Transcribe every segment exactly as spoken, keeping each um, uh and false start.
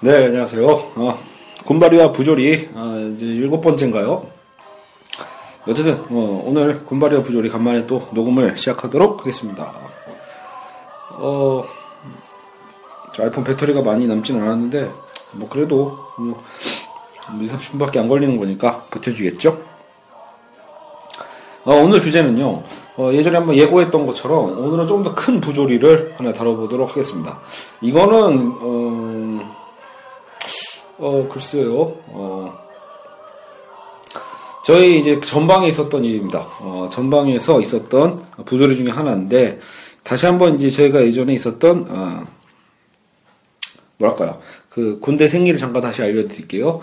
네, 안녕하세요. 어, 군바리와 부조리 어, 이제 일곱 번째인가요? 어쨌든 어, 오늘 군바리와 부조리 간만에 또 녹음을 시작하도록 하겠습니다. 어, 저 아이폰 배터리가 많이 남진 않았는데 뭐 그래도 뭐 이삼십 분밖에 안 걸리는 거니까 버텨주겠죠? 어, 오늘 주제는요. 어, 예전에 한번 예고했던 것처럼 오늘은 좀 더 큰 부조리를 하나 다뤄보도록 하겠습니다. 이거는 어, 어, 글쎄요, 어, 저희 이제 전방에 있었던 일입니다. 어, 전방에서 있었던 부조리 중에 하나인데, 다시 한번 이제 저희가 예전에 있었던, 어, 뭐랄까요. 그 군대 생리를 잠깐 다시 알려드릴게요.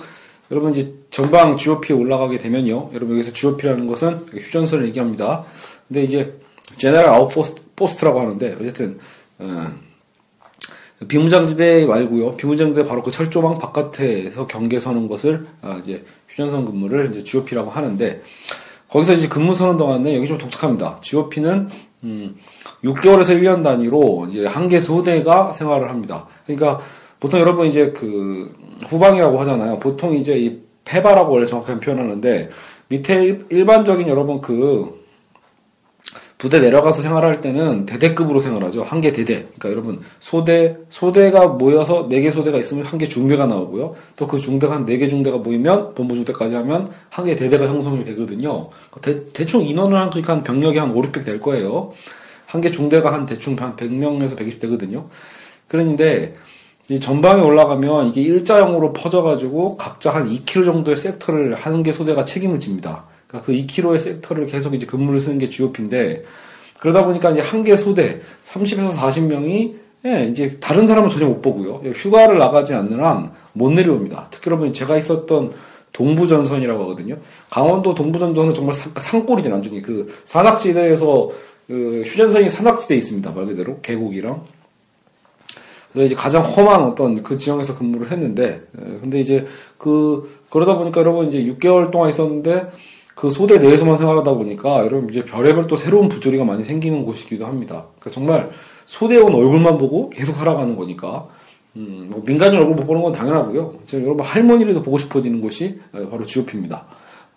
여러분 이제 전방 지오피에 올라가게 되면요. 여러분 여기서 지오피라는 것은 휴전선을 얘기합니다. 근데 이제, General Outpost, 포스트라고 하는데, 어쨌든, 어, 비무장지대 말고요. 비무장지대 바로 그 철조망 바깥에서 경계 서는 것을 아 이제 휴전선 근무를 이제 지오피라고 하는데 거기서 이제 근무 서는 동안에 여기 좀 독특합니다. 지오피는 음 육 개월에서 일 년 단위로 이제 한 개 소대가 생활을 합니다. 그러니까 보통 여러분 이제 그 후방이라고 하잖아요. 보통 이제 이 패바라고 원래 정확하게 표현하는데 밑에 일반적인 여러분 그 부대 내려가서 생활할 때는 대대급으로 생활하죠. 한 개 대대. 그러니까 여러분 소대 소대가 모여서 네 개 소대가 있으면 한 개 중대가 나오고요. 또 그 중대가 한 네 개 중대가 모이면 본부 중대까지 하면 한 개 대대가 형성이 되거든요. 대, 대충 인원을 한 그러니까 한 병력이 한 오백, 육백 될 거예요. 한 개 중대가 한 대충 한 백 명에서 백이십 되거든요. 그런데 이 전방에 올라가면 이게 일자형으로 퍼져가지고 각자 한 이 킬로미터 정도의 섹터를 한 개 소대가 책임을 집니다. 그 이 킬로미터의 섹터를 계속 이제 근무를 쓰는 게 지오피인데, 그러다 보니까 이제 한 개 소대, 삼십에서 사십 명이, 예, 이제 다른 사람은 전혀 못 보고요. 휴가를 나가지 않는 한 못 내려옵니다. 특히 여러분, 제가 있었던 동부전선이라고 하거든요. 강원도 동부전선은 정말 산, 산골이죠, 완전히. 그, 산악지대에서, 그, 휴전선이 산악지대에 있습니다. 말 그대로. 계곡이랑. 그래서 이제 가장 험한 어떤 그 지형에서 근무를 했는데, 예, 근데 이제 그, 그러다 보니까 여러분 이제 육 개월 동안 있었는데, 그 소대 내에서만 생활하다 보니까 여러분 이제 별의별 또 새로운 부조리가 많이 생기는 곳이기도 합니다. 그러니까 정말 소대에 온 얼굴만 보고 계속 살아가는 거니까 음, 뭐 민간인 얼굴 못 보는 건 당연하고요. 지금 여러분 할머니라도 보고 싶어지는 곳이 바로 지오피입니다.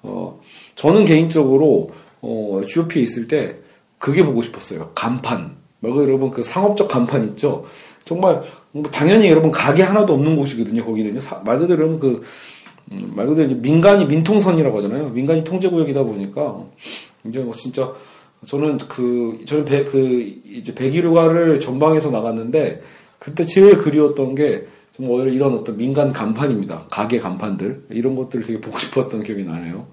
어, 저는 개인적으로 어, 지오피에 있을 때 그게 보고 싶었어요. 간판. 말고 여러분 그 상업적 간판 있죠. 정말 뭐 당연히 여러분 가게 하나도 없는 곳이거든요. 거기는요. 사, 말 그대로 여러분 그 음, 말 그대로 이제 민간이 민통선이라고 하잖아요. 민간이 통제구역이다 보니까, 이제 뭐 진짜, 저는 그, 저는 배, 그, 이제 백일휴가를 전방에서 나갔는데, 그때 제일 그리웠던 게, 좀 오히려 이런 어떤 민간 간판입니다. 가게 간판들. 이런 것들을 되게 보고 싶었던 기억이 나네요.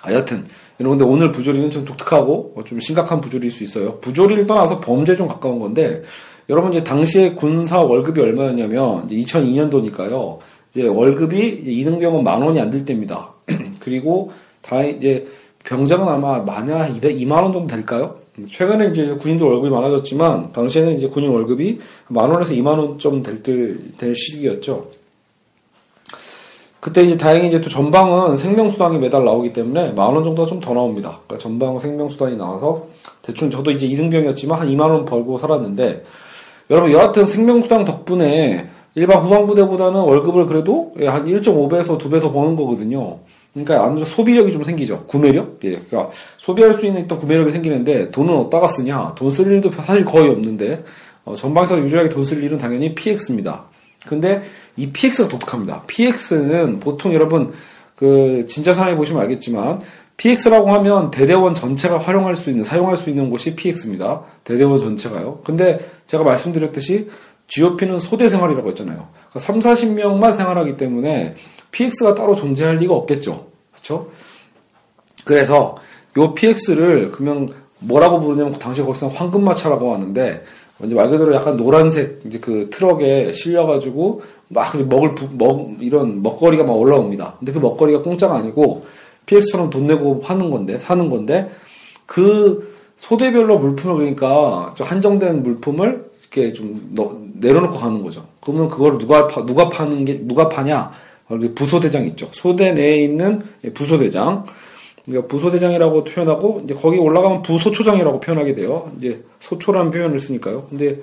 아, 여튼. 여러분들 오늘 부조리는 좀 독특하고, 좀 심각한 부조리일 수 있어요. 부조리를 떠나서 범죄에 좀 가까운 건데, 여러분 이제 당시에 군사 월급이 얼마였냐면, 이제 이천이 년도니까요. 이제 월급이 이등병은 만 원이 안 될 때입니다. 그리고 다 이제 병장은 아마 만야 이만 원 정도 될까요? 최근에 이제 군인들 월급이 많아졌지만 당시에는 이제 군인 월급이 만 원에서 이만 원 좀 될 될 시기였죠. 그때 이제 다행히 이제 또 전방은 생명수당이 매달 나오기 때문에 만 원 정도가 좀 더 나옵니다. 그러니까 전방 생명수당이 나와서 대충 저도 이제 이등병이었지만 한 이만 원 벌고 살았는데 여러분 여하튼 생명수당 덕분에 일반 후방부대보다는 월급을 그래도 한 일 점 오 배에서 이 배 더 버는 거거든요. 그러니까 아무래도 소비력이 좀 생기죠. 구매력? 예. 그러니까 소비할 수 있는 또 구매력이 생기는데 돈은 어디다가 쓰냐? 돈 쓸 일도 사실 거의 없는데 어, 전방에서 유일하게 돈 쓸 일은 당연히 피엑스입니다. 근데 이 피엑스가 독특합니다. 피엑스는 보통 여러분 그 진짜 사람이 보시면 알겠지만 피엑스라고 하면 대대원 전체가 활용할 수 있는 사용할 수 있는 곳이 피엑스입니다. 대대원 전체가요. 근데 제가 말씀드렸듯이 지오피는 소대 생활이라고 했잖아요. 그러니까 삼사십 명만 생활하기 때문에 피엑스가 따로 존재할 리가 없겠죠. 그렇죠? 그래서 요 피엑스를 그러면 뭐라고 부르냐면 당시에 거기서 황금마차라고 하는데 이제 말 그대로 약간 노란색 이제 그 트럭에 실려가지고 막 먹을 부, 먹 이런 먹거리가 막 올라옵니다. 근데 그 먹거리가 공짜가 아니고 피엑스처럼 돈 내고 파는 건데 사는 건데 그 소대별로 물품을 그러니까 좀 한정된 물품을 이렇게 좀 넣, 내려놓고 가는 거죠. 그러면 그걸 누가 파, 누가 파는 게 누가 파냐? 부소대장 있죠. 소대 내에 있는 부소대장. 그러니까 부소대장이라고 표현하고, 이제 거기 올라가면 부소초장이라고 표현하게 돼요. 이제 소초라는 표현을 쓰니까요. 근데,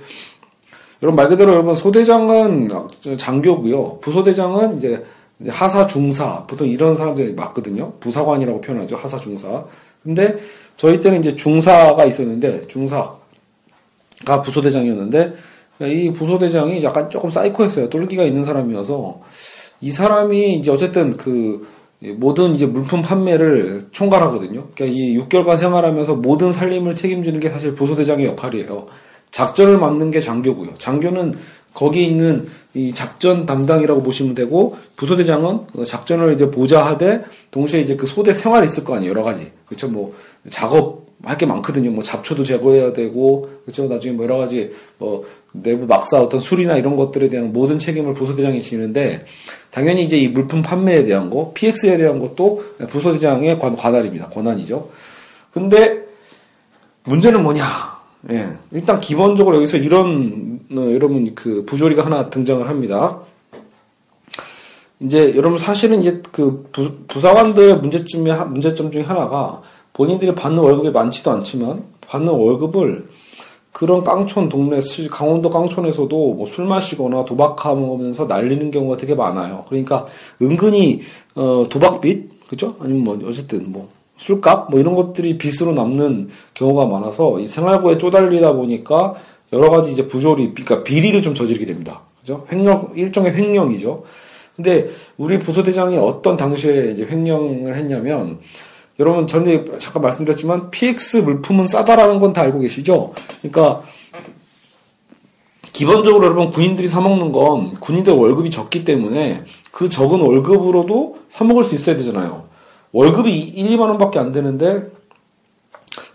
여러분 말 그대로 여러분 소대장은 장교고요. 부소대장은 이제 하사, 중사. 보통 이런 사람들이 맞거든요. 부사관이라고 표현하죠. 하사, 중사. 근데 저희 때는 이제 중사가 있었는데, 중사가 부소대장이었는데, 이 부소대장이 약간 조금 사이코였어요. 똘끼가 있는 사람이어서. 이 사람이 이제 어쨌든 그 모든 이제 물품 판매를 총괄하거든요. 그러니까 이 육 개월간 생활하면서 모든 살림을 책임지는 게 사실 부소대장의 역할이에요. 작전을 맡는 게 장교고요. 장교는 거기 있는 이 작전 담당이라고 보시면 되고 부소대장은 작전을 이제 보좌하되 동시에 이제 그 소대 생활이 있을 거 아니에요. 여러 가지 그렇죠. 뭐 작업 할 게 많거든요. 뭐 잡초도 제거해야 되고, 그렇죠. 나중에 뭐 여러 가지 뭐 내부 막사 어떤 수리나 이런 것들에 대한 모든 책임을 부소대장이 지는데, 당연히 이제 이 물품 판매에 대한 거, 피엑스에 대한 것도 부소대장의 관, 관할입니다. 권한이죠. 근데 문제는 뭐냐? 예, 일단 기본적으로 여기서 이런 어, 여러분 그 부조리가 하나 등장을 합니다. 이제 여러분 사실은 이제 그 부, 부사관들의 문제점이 문제점 중에 하나가 본인들이 받는 월급이 많지도 않지만 받는 월급을 그런 깡촌 동네, 강원도 깡촌에서도 뭐 술 마시거나 도박하면서 날리는 경우가 되게 많아요. 그러니까 은근히 어, 도박빚, 그죠? 아니면 뭐 어쨌든 뭐 술값, 뭐 이런 것들이 빚으로 남는 경우가 많아서 이 생활고에 쪼달리다 보니까 여러 가지 이제 부조리, 그러니까 비리를 좀 저지르게 됩니다. 그죠? 횡령, 일종의 횡령이죠. 근데 우리 부소대장이 어떤 당시에 이제 횡령을 했냐면, 여러분 전에 잠깐 말씀드렸지만 피엑스 물품은 싸다라는 건 다 알고 계시죠? 그러니까 기본적으로 여러분 군인들이 사 먹는 건 군인들 월급이 적기 때문에 그 적은 월급으로도 사 먹을 수 있어야 되잖아요. 월급이 일, 이만 원밖에 안 되는데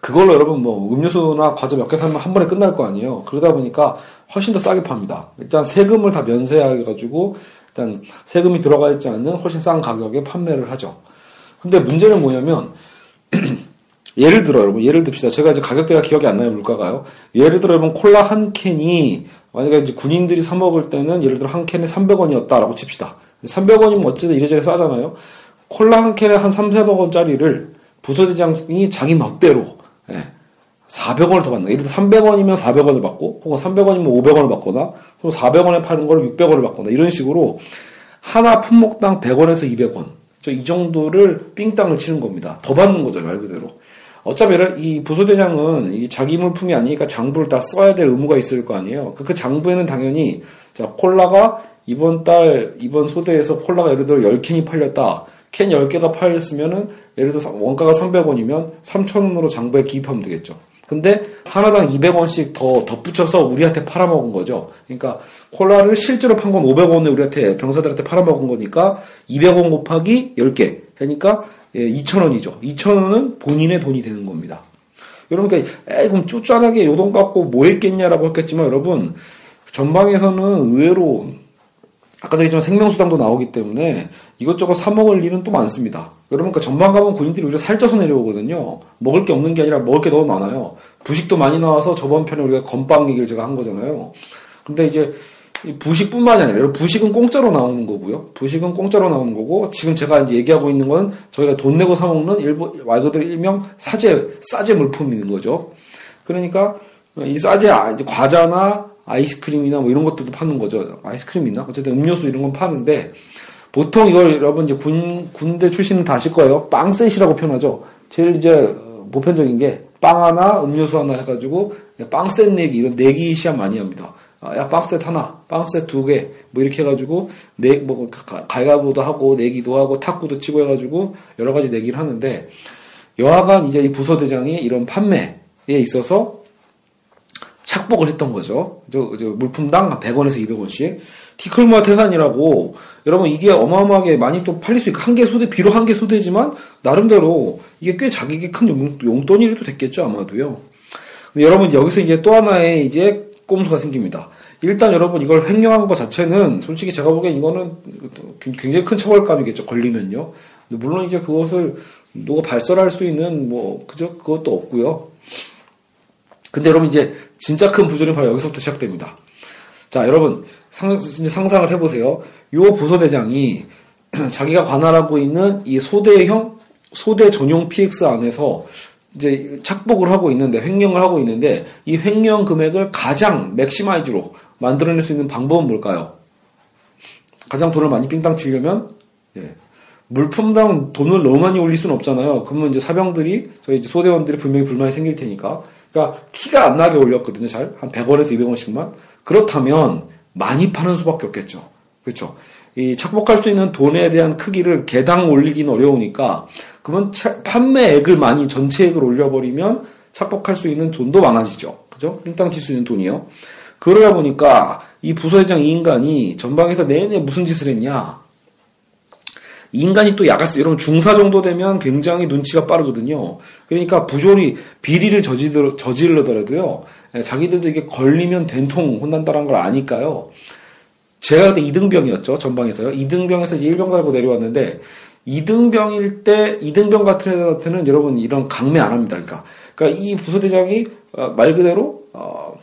그걸로 여러분 뭐 음료수나 과자 몇 개 사면 한 번에 끝날 거 아니에요. 그러다 보니까 훨씬 더 싸게 팝니다. 일단 세금을 다 면세해가지고 일단 세금이 들어가 있지 않는 훨씬 싼 가격에 판매를 하죠. 근데 문제는 뭐냐면, 예를 들어, 여러분, 예를 듭시다. 제가 이제 가격대가 기억이 안 나요, 물가가요. 예를 들어, 여러분, 콜라 한 캔이, 만약에 이제 군인들이 사먹을 때는, 예를 들어, 한 캔에 삼백 원이었다라고 칩시다. 삼백 원이면 어쨌든 이래저래 싸잖아요. 콜라 한 캔에 한 삼, 사백 원짜리를 부서대장이 자기 멋대로, 예, 사백 원을 더 받는, 예를 들어, 삼백 원이면 사백 원을 받고, 혹은 삼백 원이면 오백 원을 받거나, 또 사백 원에 파는 걸 육백 원을 받거나, 이런 식으로, 하나 품목당 백 원에서 이백 원. 이 정도를 삥땅을 치는 겁니다. 더 받는 거죠, 말 그대로. 어차피 이 부소대장은 이 자기 물품이 아니니까 장부를 다 써야 될 의무가 있을 거 아니에요. 그 장부에는 당연히, 자, 콜라가 이번 달, 이번 소대에서 콜라가 예를 들어 열 캔이 팔렸다. 캔 열 개가 팔렸으면은, 예를 들어 원가가 삼백 원이면 삼천 원으로 장부에 기입하면 되겠죠. 근데 하나당 이백 원씩 더 덧붙여서 우리한테 팔아먹은 거죠. 그러니까 콜라를 실제로 판 건 오백 원을 우리한테 병사들한테 팔아먹은 거니까 이백 원 곱하기 열 개 그러니까 예, 이천 원이죠. 이천 원은 본인의 돈이 되는 겁니다. 여러분 그러니까 에이 그럼 쪼잔하게 요돈 갖고 뭐 했겠냐라고 했겠지만 여러분 전방에서는 의외로 아까 얘기했지만 생명수당도 나오기 때문에 이것저것 사먹을 일은 또 많습니다. 여러분, 그러니까 전방 가면 군인들이 오히려 살쪄서 내려오거든요. 먹을 게 없는 게 아니라 먹을 게 너무 많아요. 부식도 많이 나와서 저번 편에 우리가 건빵 얘기를 제가 한 거잖아요. 근데 이제 부식뿐만이 아니라 부식은 공짜로 나오는 거고요. 부식은 공짜로 나오는 거고 지금 제가 이제 얘기하고 있는 건 저희가 돈 내고 사 먹는 일본 말 그대로 일명 사제 싸제 물품인 거죠. 그러니까 이 싸제 과자나 아이스크림이나 뭐 이런 것들도 파는 거죠. 아이스크림 있나? 어쨌든 음료수 이런 건 파는데 보통 이걸 여러분 이제 군 군대 출신은 다 아실 거예요. 빵셋이라고 표현하죠. 제일 이제 보편적인 게 빵 하나, 음료수 하나 해가지고 빵셋 내기 이런 내기 시합 많이 합니다. 야, 빵셋 하나, 빵셋 두 개, 뭐, 이렇게 해가지고, 내, 뭐, 가위바위보도 하고, 내기도 하고, 탁구도 치고 해가지고, 여러 가지 내기를 하는데, 여하간 이제 이 부서대장이 이런 판매에 있어서 착복을 했던 거죠. 저, 저 물품당 백 원에서 이백 원씩. 티클모아 태산이라고, 여러분 이게 어마어마하게 많이 또 팔릴 수 있고, 한 개 소대, 비록 한 개 소대지만, 나름대로 이게 꽤 자기에게 큰 용, 용돈이 도 됐겠죠, 아마도요. 근데 여러분 여기서 이제 또 하나의 이제, 꼼수가 생깁니다. 일단 여러분 이걸 횡령한 것 자체는 솔직히 제가 보기엔 이거는 굉장히 큰 처벌감이겠죠. 걸리면요. 근데 물론 이제 그것을 누가 발설할 수 있는 뭐 그저 그것도 없고요. 근데 여러분 이제 진짜 큰 부조리는 바로 여기서부터 시작됩니다. 자 여러분 상, 이제 상상을 해보세요. 요 부소대장이 자기가 관할하고 있는 이 소대형 소대 전용 피엑스 안에서 이제 착복을 하고 있는데 횡령을 하고 있는데 이 횡령 금액을 가장 맥시마이즈로 만들어낼 수 있는 방법은 뭘까요? 가장 돈을 많이 삥땅 치려면 예. 물품당 돈을 너무 많이 올릴 수는 없잖아요. 그러면 이제 사병들이 저희 이제 소대원들이 분명히 불만이 생길 테니까 그러니까 티가 안 나게 올렸거든요. 잘 한 백 원에서 이백 원씩만 그렇다면 많이 파는 수밖에 없겠죠. 그렇죠? 이 착복할 수 있는 돈에 대한 크기를 개당 올리기는 어려우니까 그러면 차, 판매액을 많이 전체액을 올려버리면 착복할 수 있는 돈도 많아지죠. 그죠? 삥땅 칠 수 있는 돈이요. 그러다 보니까 이 부서회장 이 인간이 전방에서 내내 무슨 짓을 했냐. 이 인간이 또 야가스, 여러분 중사 정도 되면 굉장히 눈치가 빠르거든요. 그러니까 부조리, 비리를 저지르, 저지르더라도요. 자기들도 이게 걸리면 된통 혼난다는 걸 아니까요. 제가 그때 이등병이었죠. 전방에서요. 이등병에서 이제 일병 달고 내려왔는데 이등병일 때 이등병 같은 애들한테는 여러분 이런 강매 안 합니다. 그러니까, 그러니까 이 부소대장이 어, 말 그대로 어,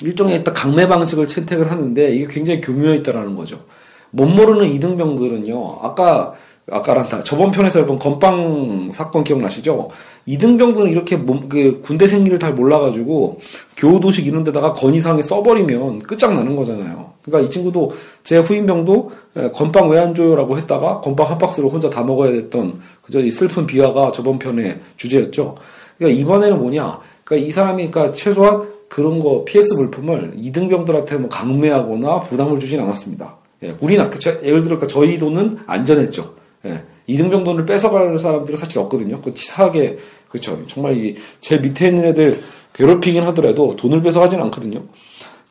일종의 일단 강매 방식을 채택을 하는데 이게 굉장히 교묘해 있다라는 거죠. 못 모르는 이등병들은요. 아까 아까란다. 저번 편에서 여러분 건빵 사건 기억나시죠? 이등병들은 이렇게 몸, 그 군대 생리를 잘 몰라가지고 교도식 이런 데다가 건의사항에 써버리면 끝장나는 거잖아요. 그러니까 이 친구도 제 후임병도 건빵 왜 안 줘요라고 했다가 건빵 한 박스를 혼자 다 먹어야 됐던 그저 이 슬픈 비화가 저번 편의 주제였죠. 그러니까 이번에는 뭐냐? 그러니까 이 사람이 그러니까 최소한 그런 거 피엑스 물품을 이등병들한테 뭐 강매하거나 부담을 주진 않았습니다. 예, 우리나 예를 들어 그러니까 저희 돈은 안전했죠. 예, 이등병 돈을 뺏어가는 사람들은 사실 없거든요. 그 치사하게, 그쵸. 정말 이, 제 밑에 있는 애들 괴롭히긴 하더라도 돈을 뺏어가진 않거든요.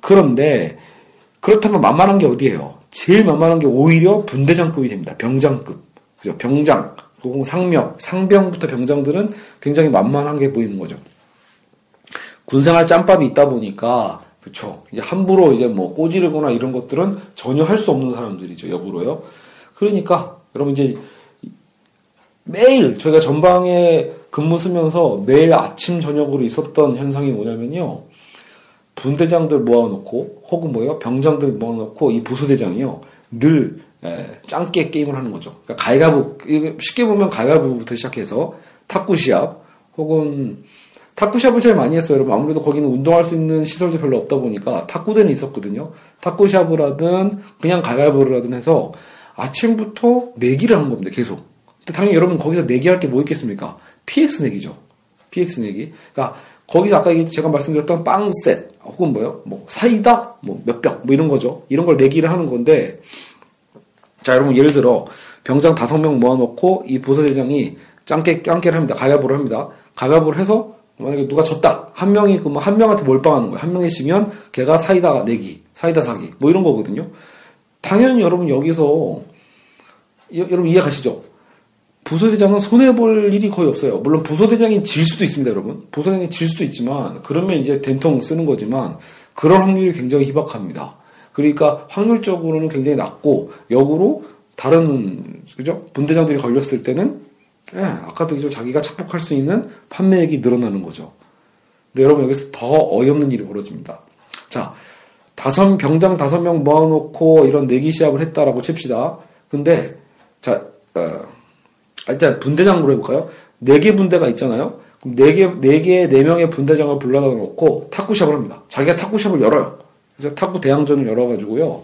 그런데, 그렇다면 만만한 게 어디예요? 제일 만만한 게 오히려 분대장급이 됩니다. 병장급. 그죠. 병장, 상명, 상병부터 병장들은 굉장히 만만한 게 보이는 거죠. 군생활 짬밥이 있다 보니까, 그쵸. 이제 함부로 이제 뭐 꼬지르거나 이런 것들은 전혀 할 수 없는 사람들이죠. 역으로요. 그러니까, 여러분 이제 매일 저희가 전방에 근무 쓰면서 매일 아침 저녁으로 있었던 현상이 뭐냐면요. 분대장들 모아놓고 혹은 뭐예요? 병장들 모아놓고 이 부소대장이요. 늘 에, 짱깨 게임을 하는 거죠. 그러니까 가위바위보 쉽게 보면 가위바위보부터 시작해서 탁구시합 혹은 탁구시합을 제일 많이 했어요. 여러분 아무래도 거기는 운동할 수 있는 시설도 별로 없다 보니까 탁구대는 있었거든요. 탁구시합을 하든 그냥 가위바위보를 하든 해서 아침부터 내기를 하는 겁니다. 계속. 근데 당연히 여러분 거기서 내기할 게 뭐 있겠습니까? 피엑스 내기죠. 피엑스 내기. 그러니까 거기서 아까 제가 말씀드렸던 빵셋 혹은 뭐요? 뭐 사이다, 뭐 몇 병, 뭐 이런 거죠. 이런 걸 내기를 하는 건데, 자 여러분 예를 들어 병장 다섯 명 모아놓고 이 보사대장이 짱깨 짱깨를 합니다. 가위바위보를 합니다. 가위바위보를 해서 만약에 누가 졌다 한 명이 그러면 한 명한테 몰빵하는 거예요. 한 명이 지면 걔가 사이다 내기, 사이다 사기, 뭐 이런 거거든요. 당연히 여러분 여기서 여, 여러분 이해 가시죠? 부소대장은 손해볼 일이 거의 없어요. 물론 부소대장이 질 수도 있습니다. 여러분 부소대장이 질 수도 있지만 그러면 이제 된통 쓰는 거지만 그런 확률이 굉장히 희박합니다. 그러니까 확률적으로는 굉장히 낮고 역으로 다른 그죠? 분대장들이 걸렸을 때는 예, 아까도 이제 자기가 착복할 수 있는 판매액이 늘어나는 거죠. 근데 여러분 여기서 더 어이없는 일이 벌어집니다. 자 다섯, 병장 다섯 명 모아놓고 이런 내기 시합을 했다라고 칩시다. 근데, 자, 어, 일단 분대장으로 해볼까요? 네 개 분대가 있잖아요? 그럼 네 개, 네 개, 네 명의 분대장을 불러다 놓고 탁구 시합을 합니다. 자기가 탁구 시합을 열어요. 그래서 탁구 대항전을 열어가지고요.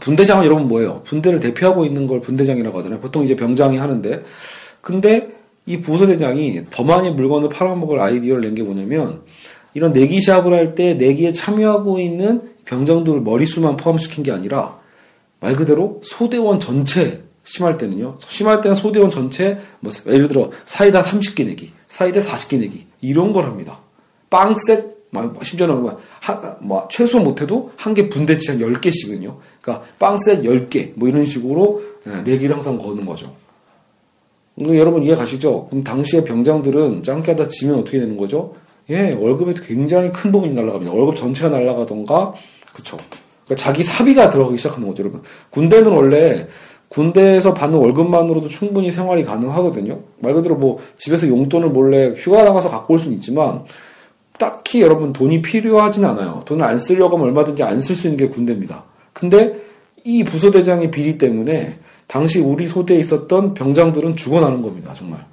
분대장은 여러분 뭐예요? 분대를 대표하고 있는 걸 분대장이라고 하잖아요. 보통 이제 병장이 하는데. 근데 이 보소대장이 더 많이 물건을 팔아먹을 아이디어를 낸 게 뭐냐면, 이런 내기 시합을 할 때 내기에 참여하고 있는 병장들 머릿수만 포함시킨 게 아니라 말 그대로 소대원 전체 심할 때는요. 심할 때는 소대원 전체 뭐 예를 들어 사이다 삼십 개 내기, 사이다 사십 개 내기 이런 걸 합니다. 빵셋 심지어는 뭐, 하, 뭐 최소 못해도 한 개 분대치 한 열 개씩은요. 그러니까 빵셋 열 개 뭐 이런 식으로 내기를 항상 거는 거죠. 여러분 이해 가시죠? 그럼 당시에 병장들은 짱깨하다 지면 어떻게 되는 거죠? 예, 월급이 굉장히 큰 부분이 날아갑니다. 월급 전체가 날아가던가, 그쵸. 그러니까 자기 사비가 들어가기 시작하는 거죠, 여러분. 군대는 원래, 군대에서 받는 월급만으로도 충분히 생활이 가능하거든요. 말 그대로 뭐 집에서 용돈을 몰래 휴가 나가서 갖고 올 수는 있지만 딱히 여러분 돈이 필요하진 않아요. 돈을 안 쓰려고 하면 얼마든지 안 쓸 수 있는 게 군대입니다. 근데 이 부소대장의 비리 때문에 당시 우리 소대에 있었던 병장들은 죽어나는 겁니다. 정말.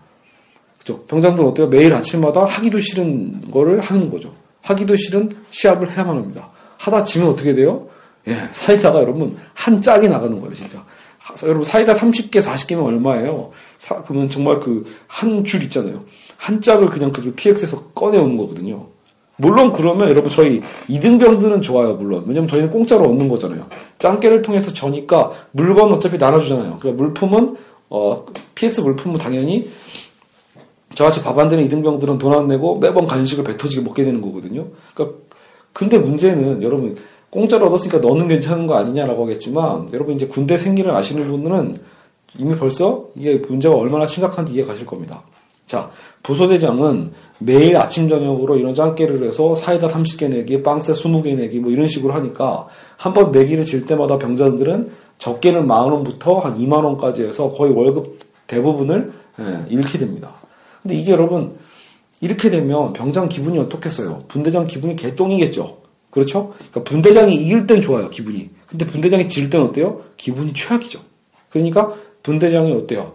그죠? 병장들은 어때요? 매일 아침마다 하기도 싫은 거를 하는 거죠. 하기도 싫은 시합을 해야만 합니다. 하다 지면 어떻게 돼요? 예, 사이다가 여러분 한 짝이 나가는 거예요, 진짜. 여러분, 사이다 삼십 개, 사십 개면 얼마예요? 사, 그러면 정말 그, 한 줄 있잖아요. 한 짝을 그냥 그 피엑스에서 꺼내오는 거거든요. 물론 그러면 여러분, 저희 이등병들은 좋아요, 물론. 왜냐면 저희는 공짜로 얻는 거잖아요. 짱깨를 통해서 저니까 물건 어차피 나눠주잖아요. 그러니까 물품은, 어, 피엑스 물품은 당연히 저같이 밥 안 되는 이등병들은 돈 안 내고 매번 간식을 배 터지게 먹게 되는 거거든요. 그러니까, 근데 문제는 여러분, 공짜로 얻었으니까 너는 괜찮은 거 아니냐라고 하겠지만, 여러분 이제 군대 생리를 아시는 분들은 이미 벌써 이게 문제가 얼마나 심각한지 이해 가실 겁니다. 자, 부소대장은 매일 아침 저녁으로 이런 짱깨를 해서 사이다 삼십 개 내기, 빵세 이십 개 내기 뭐 이런 식으로 하니까 한번 내기를 질 때마다 병장들은 적게는 만 원부터 한 이만 원까지 해서 거의 월급 대부분을 예, 잃게 됩니다. 근데 이게 여러분 이렇게 되면 병장 기분이 어떻겠어요? 분대장 기분이 개똥이겠죠. 그렇죠? 그러니까 분대장이 이길 땐 좋아요, 기분이. 근데 분대장이 질 땐 어때요? 기분이 최악이죠. 그러니까 분대장이 어때요?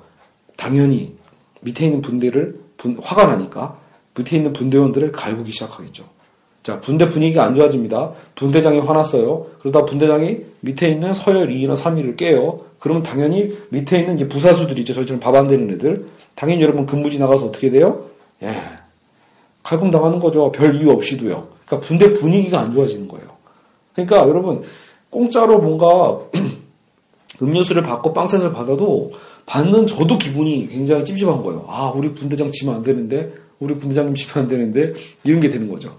당연히 밑에 있는 분대를 분, 화가 나니까 밑에 있는 분대원들을 갈구기 시작하겠죠. 자, 분대 분위기가 안 좋아집니다. 분대장이 화났어요. 그러다 분대장이 밑에 있는 서열 이위나 삼위를 깨요. 그러면 당연히 밑에 있는 이제 부사수들 있죠. 저희처럼 밥 안 되는 애들. 당연히 여러분 근무지 나가서 어떻게 돼요? 예, 갈굼당하는 거죠. 별 이유 없이도요. 그러니까 군대 분위기가 안 좋아지는 거예요. 그러니까 여러분 공짜로 뭔가 음료수를 받고 빵셋을 받아도 받는 저도 기분이 굉장히 찝찝한 거예요. 아, 우리 분대장 지면 안 되는데, 우리 분대장님 지면 안 되는데, 이런 게 되는 거죠.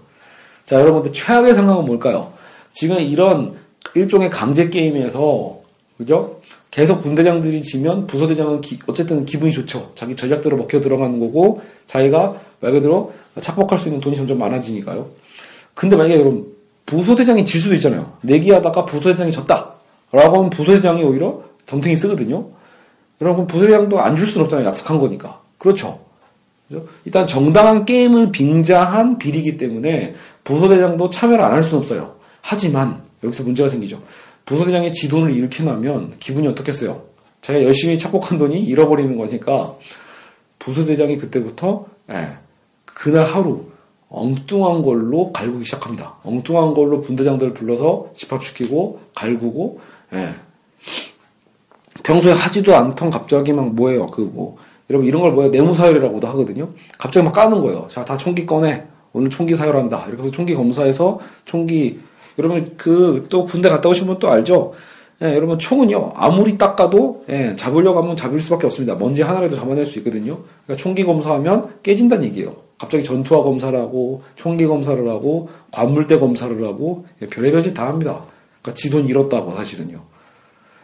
자, 여러분들 최악의 상황은 뭘까요? 지금 이런 일종의 강제 게임에서 그죠? 계속 분대장들이 지면 부서대장은 기, 어쨌든 기분이 좋죠. 자기 전략대로 먹혀 들어가는 거고 자기가 말 그대로 착복할 수 있는 돈이 점점 많아지니까요. 근데 만약에 여러분 부소대장이 질 수도 있잖아요. 내기하다가 부소대장이 졌다 라고 하면 부소대장이 오히려 덩탱이 쓰거든요. 여러분 부소대장도 안 줄 수는 없잖아요. 약속한 거니까. 그렇죠. 그렇죠? 일단 정당한 게임을 빙자한 비리이기 때문에 부소대장도 참여를 안 할 수는 없어요. 하지만 여기서 문제가 생기죠. 부소대장이 지 돈을 잃게 나면 기분이 어떻겠어요? 제가 열심히 착복한 돈이 잃어버리는 거니까 부소대장이 그때부터 예, 그날 하루 엉뚱한 걸로 갈구기 시작합니다. 엉뚱한 걸로 분대장들을 불러서 집합시키고 갈구고, 예. 평소에 하지도 않던 갑자기 막 뭐예요? 그 뭐 여러분 이런 걸 뭐예요? 내무사열이라고도 하거든요. 갑자기 막 까는 거예요. 자, 다 총기 꺼내. 오늘 총기 사열한다. 이렇게 해서 총기 검사해서 총기 여러분 그 또 군대 갔다 오신 분 또 알죠? 예, 여러분 총은요 아무리 닦아도 예, 잡으려고 하면 잡을 수밖에 없습니다. 먼지 하나라도 잡아낼 수 있거든요. 그러니까 총기 검사하면 깨진다는 얘기예요. 갑자기 전투화 검사를 하고 총기 검사를 하고 관물대 검사를 하고 예, 별의별 짓 다 합니다. 그러니까 지 돈 잃었다고 사실은요.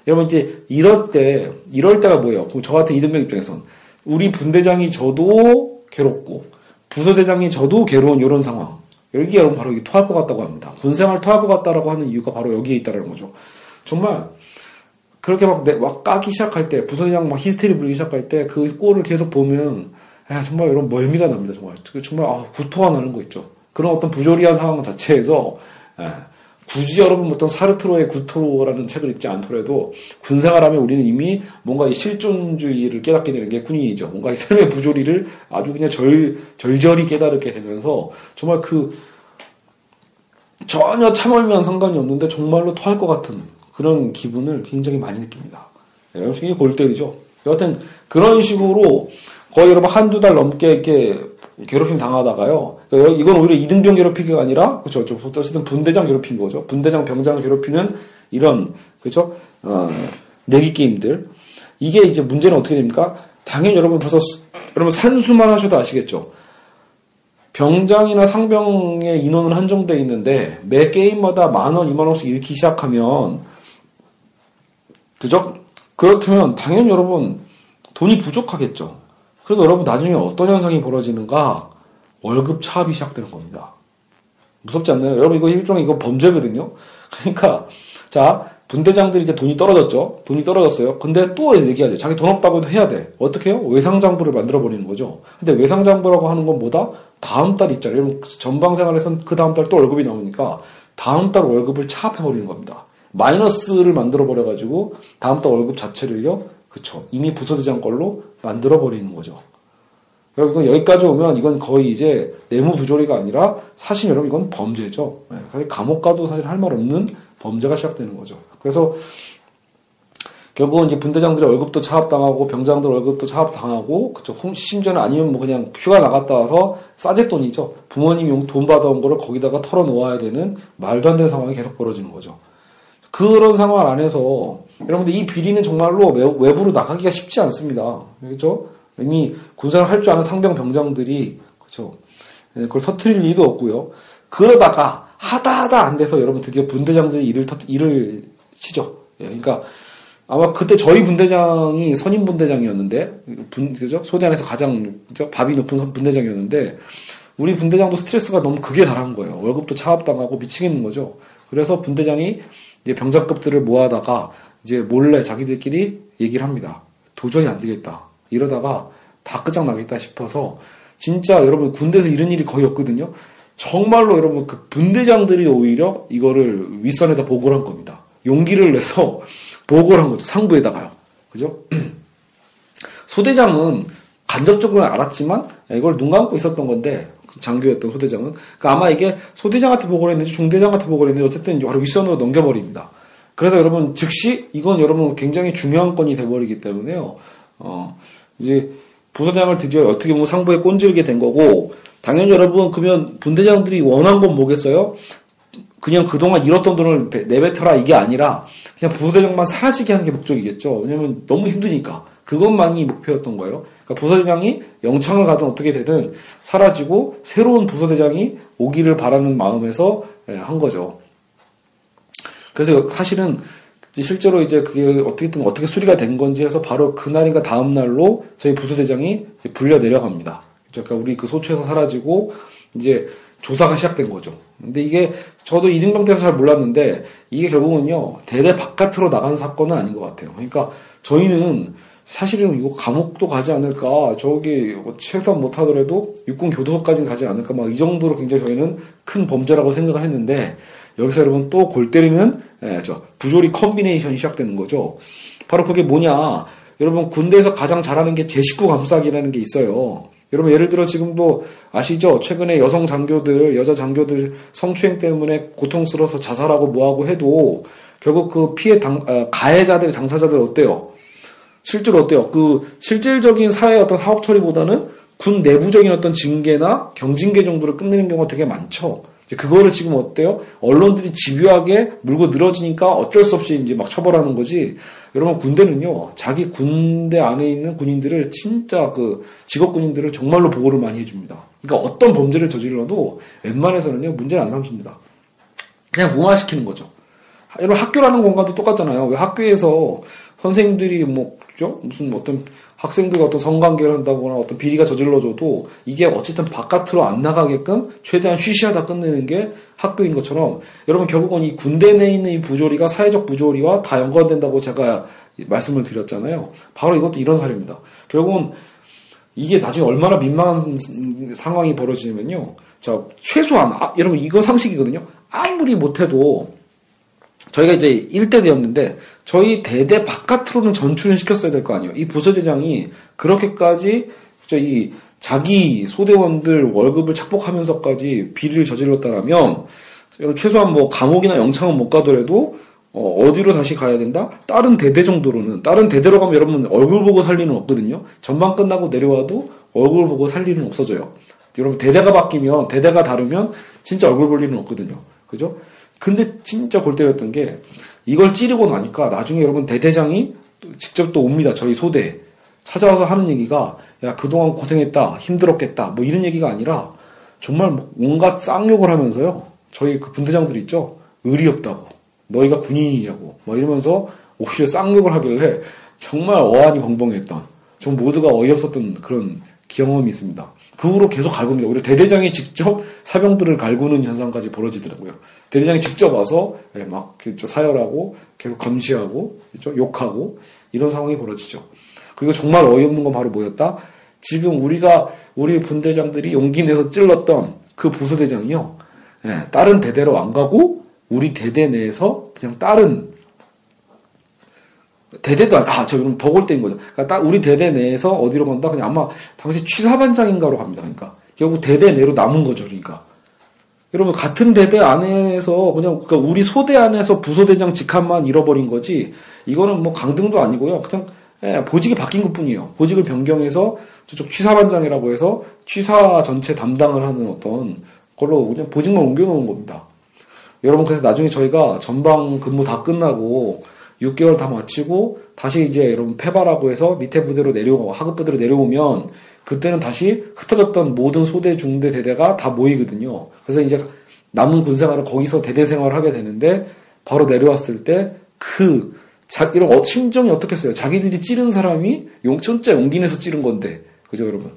여러분 이제 이럴 때 이럴 때가 뭐예요? 저 같은 이등병 입장에선 우리 분대장이 저도 괴롭고 부서대장이 저도 괴로운 이런 상황. 여기 여러분 바로 이게 토할 것 같다고 합니다. 군생활 토할 것 같다라고 하는 이유가 바로 여기에 있다라는 거죠. 정말 그렇게 막, 내, 막 까기 시작할 때 부서대장 막 히스테리 부리기 시작할 때 그 꼴을 계속 보면 야, 정말 이런 멀미가 납니다. 정말 정말 아, 구토가 나는 거 있죠. 그런 어떤 부조리한 상황 자체에서 예, 굳이 여러분 어떤 사르트로의 구토라는 책을 읽지 않더라도 군생활하면 우리는 이미 뭔가 이 실존주의를 깨닫게 되는 게 군인이죠. 뭔가 이 삶의 부조리를 아주 그냥 절, 절절히 깨달게 되면서 정말 그 전혀 참을면 상관이 없는데 정말로 토할 것 같은 그런 기분을 굉장히 많이 느낍니다. 예, 굉장히 골때리죠. 여하튼 그런 식으로 거의 여러분 한두 달 넘게 이렇게 괴롭힘 당하다가요. 그러니까 이건 오히려 이등병 괴롭히기가 아니라, 그쵸, 어쨌든 분대장 괴롭힌 거죠. 분대장, 병장을 괴롭히는 이런, 그쵸, 어, 내기 게임들. 이게 이제 문제는 어떻게 됩니까? 당연히 여러분 벌써, 여러분 산수만 하셔도 아시겠죠? 병장이나 상병의 인원은 한정되어 있는데, 매 게임마다 만 원, 이만 원씩 잃기 시작하면, 그죠? 그렇다면, 당연히 여러분 돈이 부족하겠죠. 그래서 여러분 나중에 어떤 현상이 벌어지는가? 월급 차압이 시작되는 겁니다. 무섭지 않나요? 여러분, 이거 일종의 이거 범죄거든요? 그러니까, 자, 분대장들이 이제 돈이 떨어졌죠? 돈이 떨어졌어요? 근데 또 얘기하죠. 자기 돈 없다고 해도 해야 돼. 어떻게 해요? 외상장부를 만들어버리는 거죠. 근데 외상장부라고 하는 건 뭐다? 다음 달 있잖아요. 여러분, 전방생활에서는 그 다음 달 또 월급이 나오니까 다음 달 월급을 차압해버리는 겁니다. 마이너스를 만들어버려가지고 다음 달 월급 자체를요, 그쵸. 이미 부서대장 걸로 만들어버리는 거죠. 여러분, 여기까지 오면 이건 거의 이제 내무 부조리가 아니라 사실 여러분 이건 범죄죠. 사실 감옥 가도 사실 할 말 없는 범죄가 시작되는 거죠. 그래서 결국은 이제 분대장들의 월급도 차압당하고 병장들 월급도 차압당하고, 그쵸. 심지어는 아니면 뭐 그냥 휴가 나갔다 와서 싸짓돈이죠. 부모님이 용, 돈 받아온 거를 거기다가 털어놓아야 되는 말도 안 되는 상황이 계속 벌어지는 거죠. 그런 상황 안에서 여러분들 이 비리는 정말로 외부로 나가기가 쉽지 않습니다. 그렇죠? 이미 군사를 할 줄 아는 상병 병장들이, 그렇죠? 그걸 터트릴 일도 없고요. 그러다가 하다 하다 안 돼서 여러분 드디어 분대장들이 일을 터 일을 치죠. 예, 그러니까 아마 그때 저희 분대장이 선임 분대장이었는데, 분 그죠? 소대 안에서 가장 그죠? 밥이 높은 분대장이었는데 우리 분대장도 스트레스가 너무 극에 달한 거예요. 월급도 차압당하고 미치겠는 거죠. 그래서 분대장이 이제 병장급들을 모아다가 이제 몰래 자기들끼리 얘기를 합니다. 도저히 안 되겠다. 이러다가 다 끝장나겠다 싶어서, 진짜 여러분 군대에서 이런 일이 거의 없거든요. 정말로 여러분 그 분대장들이 오히려 이거를 윗선에다 보고를 한 겁니다. 용기를 내서 보고를 한 거죠. 상부에다가요. 그죠? 소대장은 간접적으로는 알았지만 이걸 눈 감고 있었던 건데, 장교였던 소대장은. 그러니까 아마 이게 소대장한테 보고를 했는지 중대장한테 보고를 했는지 어쨌든 바로 윗선으로 넘겨버립니다. 그래서 여러분 즉시 이건 여러분 굉장히 중요한 건이 돼버리기 때문에요. 어, 이제 부서장을 드디어 어떻게 보면 상부에 꼰질게 된 거고, 당연히 여러분 그러면 분대장들이 원한 건 뭐겠어요? 그냥 그동안 잃었던 돈을 내뱉어라 이게 아니라 그냥 부서대장만 사라지게 하는 게 목적이겠죠. 왜냐면 너무 힘드니까. 그것만이 목표였던 거예요. 그러니까 부서대장이 영창을 가든 어떻게 되든 사라지고 새로운 부서대장이 오기를 바라는 마음에서 한 거죠. 그래서 사실은 실제로 이제 그게 어떻게든 어떻게 수리가 된 건지 해서 바로 그날인가 다음 날로 저희 부서대장이 불려 내려갑니다. 그러니까 우리 그 소초에서 사라지고 이제 조사가 시작된 거죠. 근데 이게 저도 이등병 때서 잘 몰랐는데 이게 결국은요 대대 바깥으로 나간 사건은 아닌 것 같아요. 그러니까 저희는 사실은 이거 감옥도 가지 않을까, 저기 최소한 못하더라도 육군 교도소까지는 가지 않을까, 막 이 정도로 굉장히 저희는 큰 범죄라고 생각을 했는데, 여기서 여러분 또 골 때리는 예, 저 부조리 컨비네이션이 시작되는 거죠. 바로 그게 뭐냐, 여러분 군대에서 가장 잘하는 게 제 식구 감싸기라는 게 있어요. 여러분 예를 들어 지금도 아시죠? 최근에 여성 장교들, 여자 장교들 성추행 때문에 고통스러워서 자살하고 뭐하고 해도 결국 그 피해 당, 아, 가해자들, 당사자들 어때요? 실제로 어때요? 그 실질적인 사회의 어떤 사법 처리보다는 군 내부적인 어떤 징계나 경징계 정도로 끝내는 경우가 되게 많죠. 그거를 지금 어때요? 언론들이 집요하게 물고 늘어지니까 어쩔 수 없이 이제 막 처벌하는 거지. 여러분, 군대는요, 자기 군대 안에 있는 군인들을 진짜 그 직업 군인들을 정말로 보호를 많이 해줍니다. 그러니까 어떤 범죄를 저질러도 웬만해서는요, 문제를 안 삼습니다. 그냥 무마시키는 거죠. 여러분, 학교라는 공간도 똑같잖아요. 왜 학교에서 선생님들이 뭐, 그죠? 무슨 어떤 학생들과 어떤 성관계를 한다거나 어떤 비리가 저질러져도 이게 어쨌든 바깥으로 안 나가게끔 최대한 쉬쉬하다 끝내는 게 학교인 것처럼, 여러분 결국은 이 군대 내에 있는 이 부조리가 사회적 부조리와 다 연관된다고 제가 말씀을 드렸잖아요. 바로 이것도 이런 사례입니다. 결국은 이게 나중에 얼마나 민망한 상황이 벌어지냐면요. 자, 최소한, 아, 여러분 이거 상식이거든요. 아무리 못해도 저희가 이제 일대대였는데 저희 대대 바깥으로는 전출을 시켰어야 될 거 아니에요. 이 부서대장이 그렇게까지 이 자기 소대원들 월급을 착복하면서까지 비리를 저질렀다라면 여러분 최소한 뭐 감옥이나 영창은 못 가더라도 어, 어디로 다시 가야 된다? 다른 대대 정도로는, 다른 대대로 가면 여러분 얼굴 보고 살 일은 없거든요. 전방 끝나고 내려와도 얼굴 보고 살 일은 없어져요. 여러분 대대가 바뀌면, 대대가 다르면 진짜 얼굴 볼 일은 없거든요. 그죠? 근데 진짜 골 때렸던 게 이걸 찌르고 나니까 나중에 여러분 대대장이 직접 또 옵니다. 저희 소대에 찾아와서 하는 얘기가, 야 그동안 고생했다, 힘들었겠다, 뭐 이런 얘기가 아니라 정말 온갖 쌍욕을 하면서요, 저희 그 분대장들 있죠, 의리 없다고, 너희가 군인이냐고 뭐 이러면서 오히려 쌍욕을 하길래 정말 어안이 벙벙했던, 좀 모두가 어이없었던 그런 경험이 있습니다. 그 후로 계속 갈굽니다. 오히려 대대장이 직접 사병들을 갈구는 현상까지 벌어지더라고요. 대대장이 직접 와서 막 사열하고 계속 감시하고 욕하고 이런 상황이 벌어지죠. 그리고 정말 어이없는 건 바로 뭐였다? 지금 우리가 우리 분대장들이 용기 내서 찔렀던 그 부서대장이요, 예, 다른 대대로 안 가고 우리 대대 내에서 그냥 다른 대대도 아니, 아, 저 그럼 더 골 때인 거죠. 그러니까 딱 우리 대대 내에서 어디로 간다? 그냥 아마 당시 취사반장인가로 갑니다. 그러니까 결국 대대 내로 남은 거죠. 그러니까 여러분 같은 대대 안에서 그냥 그러니까 우리 소대 안에서 부소대장 직함만 잃어버린 거지. 이거는 뭐 강등도 아니고요. 그냥 예, 보직이 바뀐 것뿐이에요. 보직을 변경해서 저쪽 취사반장이라고 해서 취사 전체 담당을 하는 어떤 걸로 그냥 보직만 옮겨놓은 겁니다. 여러분 그래서 나중에 저희가 전방 근무 다 끝나고 육 개월 다 마치고 다시 이제 여러분 패바라고 해서 밑에 부대로 내려오고 하급 부대로 내려오면 그때는 다시 흩어졌던 모든 소대, 중대, 대대가 다 모이거든요. 그래서 이제 남은 군생활을 거기서 대대 생활을 하게 되는데 바로 내려왔을 때 그 자, 이런 어, 심정이 어떻겠어요? 자기들이 찌른 사람이 용, 진짜 용기 내서 찌른 건데. 그죠, 여러분?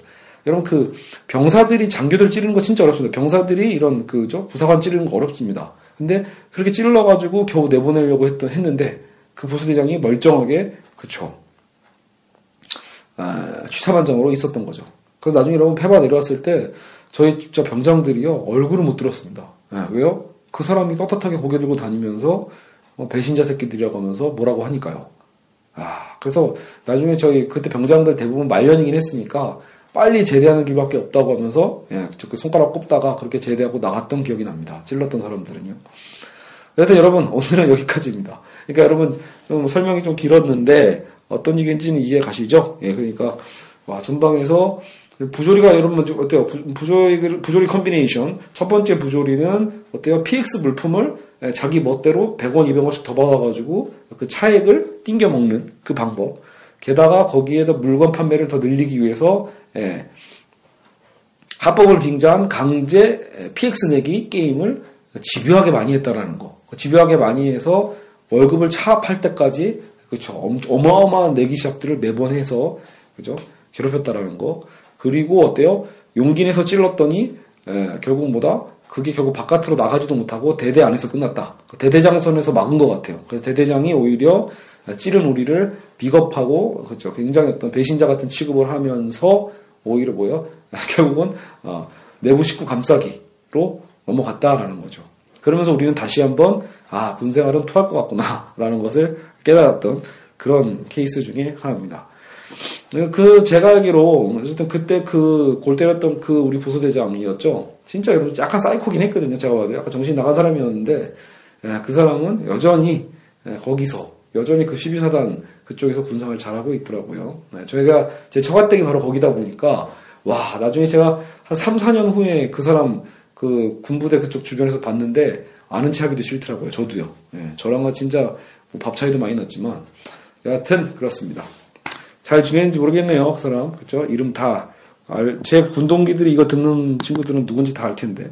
여러분, 그, 병사들이 장교들 찌르는 거 진짜 어렵습니다. 병사들이 이런, 그죠? 부사관 찌르는 거 어렵습니다. 근데 그렇게 찔러가지고 겨우 내보내려고 했던, 했는데 그 부수대장이 멀쩡하게, 그쵸. 아, 취사반장으로 있었던 거죠. 그래서 나중에 여러분 패바 내려왔을 때 저희 진짜 병장들이요, 얼굴을 못 들었습니다. 아, 왜요? 그 사람이 떳떳하게 고개 들고 다니면서 어, 배신자 새끼들이라고 하면서 뭐라고 하니까요. 아, 그래서 나중에 저희 그때 병장들 대부분 말년이긴 했으니까 빨리 제대하는 길밖에 없다고 하면서 예, 그 손가락 꼽다가 그렇게 제대하고 나갔던 기억이 납니다. 찔렀던 사람들은요. 여튼 여러분 오늘은 여기까지입니다. 그러니까 여러분 좀 설명이 좀 길었는데 어떤 얘기인지는 이해 가시죠? 예, 그러니까 와 전방에서 부조리가 여러분 좀 어때요? 부, 부조리 부조리 컨비네이션 첫 번째 부조리는 어때요? 피엑스 물품을 예, 자기 멋대로 백 원, 이백 원씩 더 받아가지고 그 차액을 띵겨 먹는 그 방법. 게다가 거기에다 물건 판매를 더 늘리기 위해서 예, 합법을 빙자한 강제 피엑스 내기 게임을 집요하게 많이 했다라는 거. 집요하게 많이 해서 월급을 차압할 때까지 그쵸 어마어마한 내기 시합들을 매번 해서 그죠 괴롭혔다라는 거. 그리고 어때요? 용기 내서 찔렀더니 예, 결국 뭐다? 그게 결국 바깥으로 나가지도 못하고 대대 안에서 끝났다. 대대장 선에서 막은 것 같아요. 그래서 대대장이 오히려 찌른 우리를 비겁하고 그렇죠 굉장히 어떤 배신자 같은 취급을 하면서 오히려 뭐예요? 결국은 어, 내부 식구 감싸기로 넘어갔다라는 거죠. 그러면서 우리는 다시 한번 아 군생활은 토할 것 같구나라는 것을 깨달았던 그런 케이스 중에 하나입니다. 그 제가 알기로 어쨌든 그때 그 골 때렸던 그 우리 부소대장이었죠. 진짜 여러분 약간 사이코긴 했거든요. 제가 봐도 약간 정신 나간 사람이었는데 예, 그 사람은 여전히 예, 거기서 여전히 그 십이 사단 그쪽에서 군생활을 잘하고 있더라고요. 네, 저희가 제 처가댁이 바로 거기다 보니까 와 나중에 제가 한 삼, 사 년 후에 그 사람 그 군부대 그쪽 주변에서 봤는데 아는 체하기도 싫더라고요. 저도요. 네, 저랑은 진짜 밥 차이도 많이 났지만 여하튼 그렇습니다. 잘 지내는지 모르겠네요. 그 사람 그렇죠? 이름 다 알, 제 군동기들이 이거 듣는 친구들은 누군지 다 알 텐데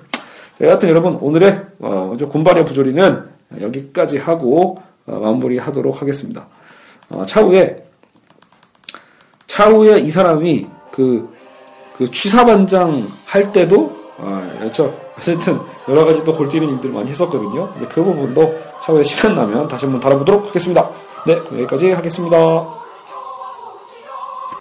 자, 여하튼 여러분 오늘의 어, 군바리와 부조리는 여기까지 하고 어, 마무리하도록 하겠습니다. 어, 차후에 차후에 이 사람이 그, 그 취사반장 할 때도 어, 그렇죠. 어쨌든 여러 가지 또 골때리는 일들을 많이 했었거든요. 근데 그 부분도 차후에 시간 나면 다시 한번 다뤄보도록 하겠습니다. 네, 여기까지 하겠습니다.